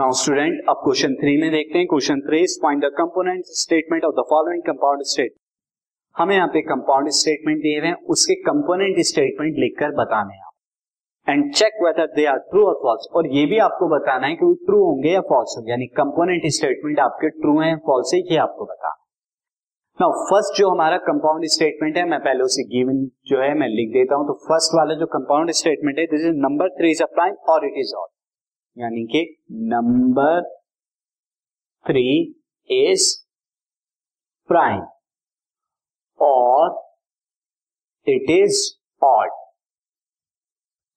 Now student अब question 3 में देखते हैं। Question 3 is find the component statement of the following compound statement. हमें यहाँ पे कंपाउंड स्टेटमेंट दिए हुए हैं, उसके कंपोनेंट स्टेटमेंट लिखकर बताने हैं and check whether they are true और फॉल्स। और ये भी आपको बताना है कि वो ट्रू होंगे या फॉल्स होंगे, यानी कंपोनेंट स्टेटमेंट आपके ट्रू है फॉल्स है ये आपको बताना है। नाउ फर्स्ट जो हमारा कंपाउंड स्टेटमेंट है, मैं पहले उसे गिवन जो है मैं लिख देता हूं। तो फर्स्ट वाला जो कंपाउंड स्टेटमेंट है this is number 3 is a prime और इट इज ऑड, यानी कि नंबर 3 इज प्राइम और इट इज ऑड।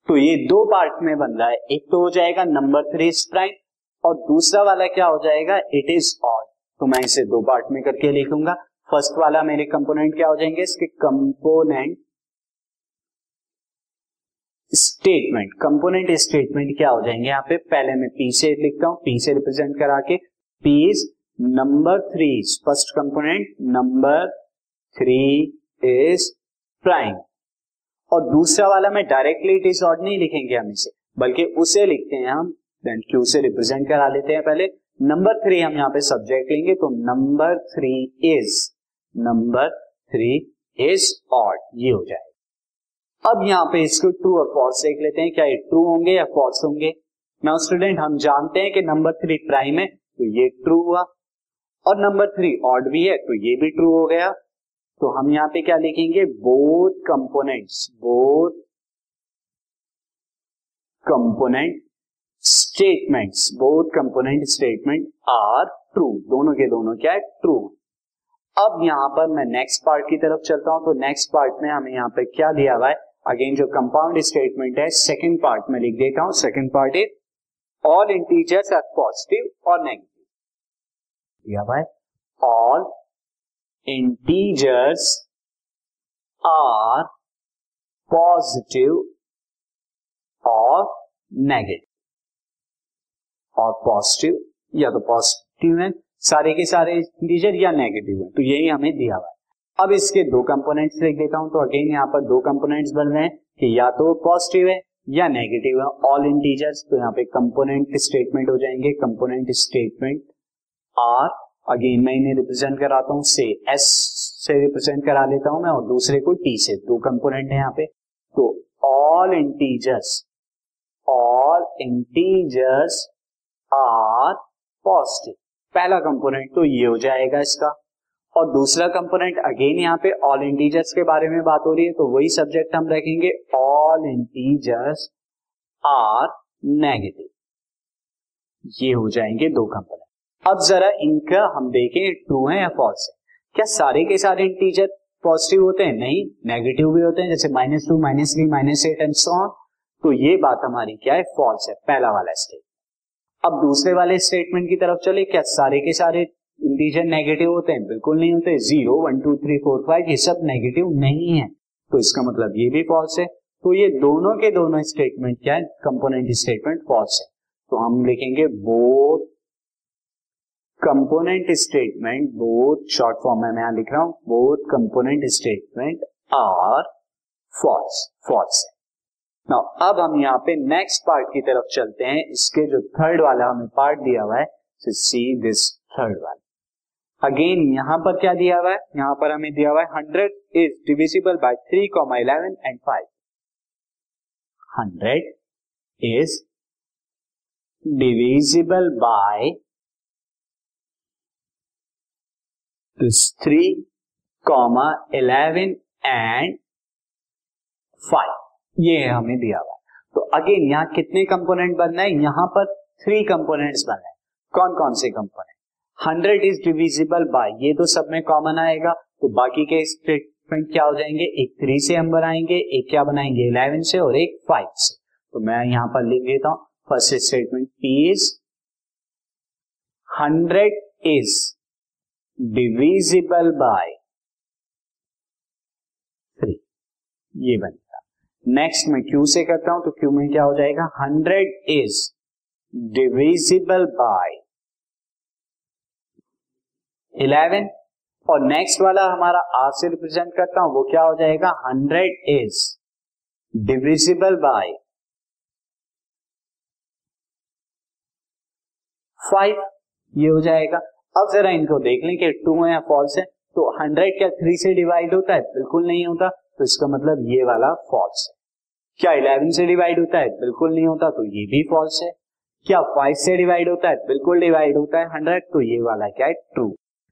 तो ये दो पार्ट में बन रहा है, एक तो हो जाएगा नंबर 3 इज प्राइम और दूसरा वाला क्या हो जाएगा इट इज ऑड। तो मैं इसे दो पार्ट में करके लिखूंगा। फर्स्ट वाला मेरे कंपोनेंट क्या हो जाएंगे, इसके कंपोनेंट स्टेटमेंट। कंपोनेंट स्टेटमेंट क्या हो जाएंगे, यहाँ पे पहले मैं पी से लिखता हूं, पी से रिप्रेजेंट करा के। P is number 3 is first component, number 3 is prime. और दूसरा वाला में डायरेक्टली इट इज ऑड नहीं लिखेंगे हम इसे, बल्कि उसे लिखते हैं हम देन क्यू से रिप्रेजेंट करा लेते हैं। पहले नंबर 3 हम यहाँ पे सब्जेक्ट लेंगे, तो नंबर 3 इज ऑड ये हो जाएगा। अब यहाँ पे इसको ट्रू और फॉल्स देख लेते हैं, क्या ये ट्रू होंगे या फॉल्स होंगे। नाउ स्टूडेंट हम जानते हैं कि नंबर 3 प्राइम है तो ये ट्रू हुआ और नंबर 3 ऑड भी है तो ये भी ट्रू हो गया। तो हम यहाँ पे क्या लिखेंगे, both component statement are true, दोनों के दोनों क्या है ट्रू। अब यहाँ पर मैं नेक्स्ट पार्ट की तरफ चलता हूं। तो नेक्स्ट पार्ट में हमें यहाँ पे क्या दिया हुआ है, अगेन जो कंपाउंड स्टेटमेंट है सेकंड पार्ट में लिख देता हूं। Second part is all integers are positive और नेगेटिव, दिया हुआ है ऑल इंटीजर्स आर पॉजिटिव और नेगेटिव, और पॉजिटिव या तो पॉजिटिव है सारे के सारे इंटीजर या नेगेटिव है, तो यही हमें दिया हुआ है। अब इसके दो कंपोनेंट्स लिख देता हूं। तो अगेन यहाँ पर दो कंपोनेंट्स बन रहे हैं कि या तो पॉजिटिव है या नेगेटिव है ऑल इंटीजर्स, तो यहाँ पे कंपोनेंट स्टेटमेंट हो जाएंगे। कंपोनेंट स्टेटमेंट आर अगेन मैं इन्हें रिप्रेजेंट कराता हूं, से एस से रिप्रेजेंट करा लेता हूं मैं और दूसरे को टी से, दो कंपोनेंट है यहाँ पे। तो ऑल इंटीजर्स आर पॉजिटिव, पहला कंपोनेंट तो ये हो जाएगा इसका। और दूसरा कंपोनेंट अगेन यहाँ पे ऑल इंटीजर्स के बारे में बात हो रही है तो वही सब्जेक्ट हम रखेंगे, ऑल इंटीजर्स आर नेगेटिव, ये हो जाएंगे दो कंपोनेंट। अब जरा इनका हम देखें ट्रू है या फॉल्स है। क्या सारे के सारे इंटीजर पॉजिटिव होते हैं, नहीं, नेगेटिव भी होते हैं, जैसे -2 -3 -8 एंड सो ऑन, तो ये बात हमारी क्या है फॉल्स है, पहला वाला स्टेटमेंट। अब दूसरे वाले स्टेटमेंट की तरफ चले, क्या सारे के सारे इंटीजर नेगेटिव होते हैं, बिल्कुल नहीं होते, 0 1 2 3 4 5 ये सब नेगेटिव नहीं है, तो इसका मतलब ये भी फॉल्स है। तो ये दोनों के दोनों स्टेटमेंट क्या है कंपोनेंट स्टेटमेंट फॉल्स है। तो हम लिखेंगे both component statement, both short form में मैं यहां लिख रहा हूं both component statement are false. Now अब हम यहाँ पे नेक्स्ट पार्ट की तरफ चलते हैं, इसके जो थर्ड वाला हमें पार्ट दिया हुआ है, so see this third one. Again यहाँ पर क्या दिया हुआ है, यहाँ पर हमें दिया हुआ है 100 is divisible by 3,11 and 5। 100 is divisible by 3,11 and 5, ये हमें दिया हुआ है। तो अगेन यहाँ कितने कंपोनेंट बनना है, यहाँ पर 3 कंपोनेंट्स बनना है। कौन कौन से कंपोनेंट, 100 इज डिविजिबल बाय, ये तो सब में कॉमन आएगा, तो बाकी के स्टेटमेंट क्या हो जाएंगे, एक 3 से हम बनाएंगे, एक क्या बनाएंगे 11 से और एक 5 से। तो मैं यहाँ पर लिख देता हूँ first statement P is 100 is divisible by 3, ये बनेगा। नेक्स्ट मैं Q से करता हूं, तो Q में क्या हो जाएगा 100 इज डिविजिबल बाय 11 और नेक्स्ट वाला हमारा R से रिप्रेजेंट करता हूं, वो क्या हो जाएगा 100 इज डिविजिबल बाय 5 ये हो जाएगा। अब जरा इनको देख लें कि ट्रू है या फॉल्स है। तो 100 क्या 3 से डिवाइड होता है? बिल्कुल नहीं होता, तो इसका मतलब ये वाला फॉल्स है। क्या 11 से डिवाइड होता है? बिल्कुल नहीं होता, तो ये भी फॉल्स है। क्या 5 से डिवाइड होता है? बिल्कुल डिवाइड होता है 100, तो ये वाला क्या है? ट्रू।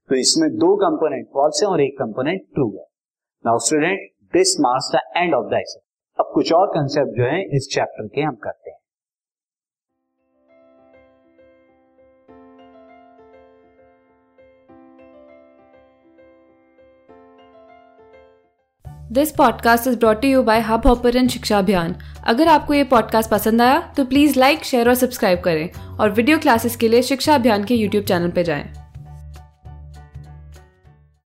तो इसमें 2 कंपोनेंट फॉल्स है और 1 कंपोनेंट ट्रू है। Now student this marks the end of the exercise. अब कुछ और कंसेप्ट जो है इस चैप्टर के हम करते हैं। This podcast is brought you by hub hopper and Shiksha Abhiyan. अगर आपको ये पॉडकास्ट पसंद आया तो प्लीज़ लाइक, शेयर और सब्सक्राइब करें और वीडियो क्लासेस के लिए शिक्षा अभियान के यूट्यूब चैनल पर जाएं।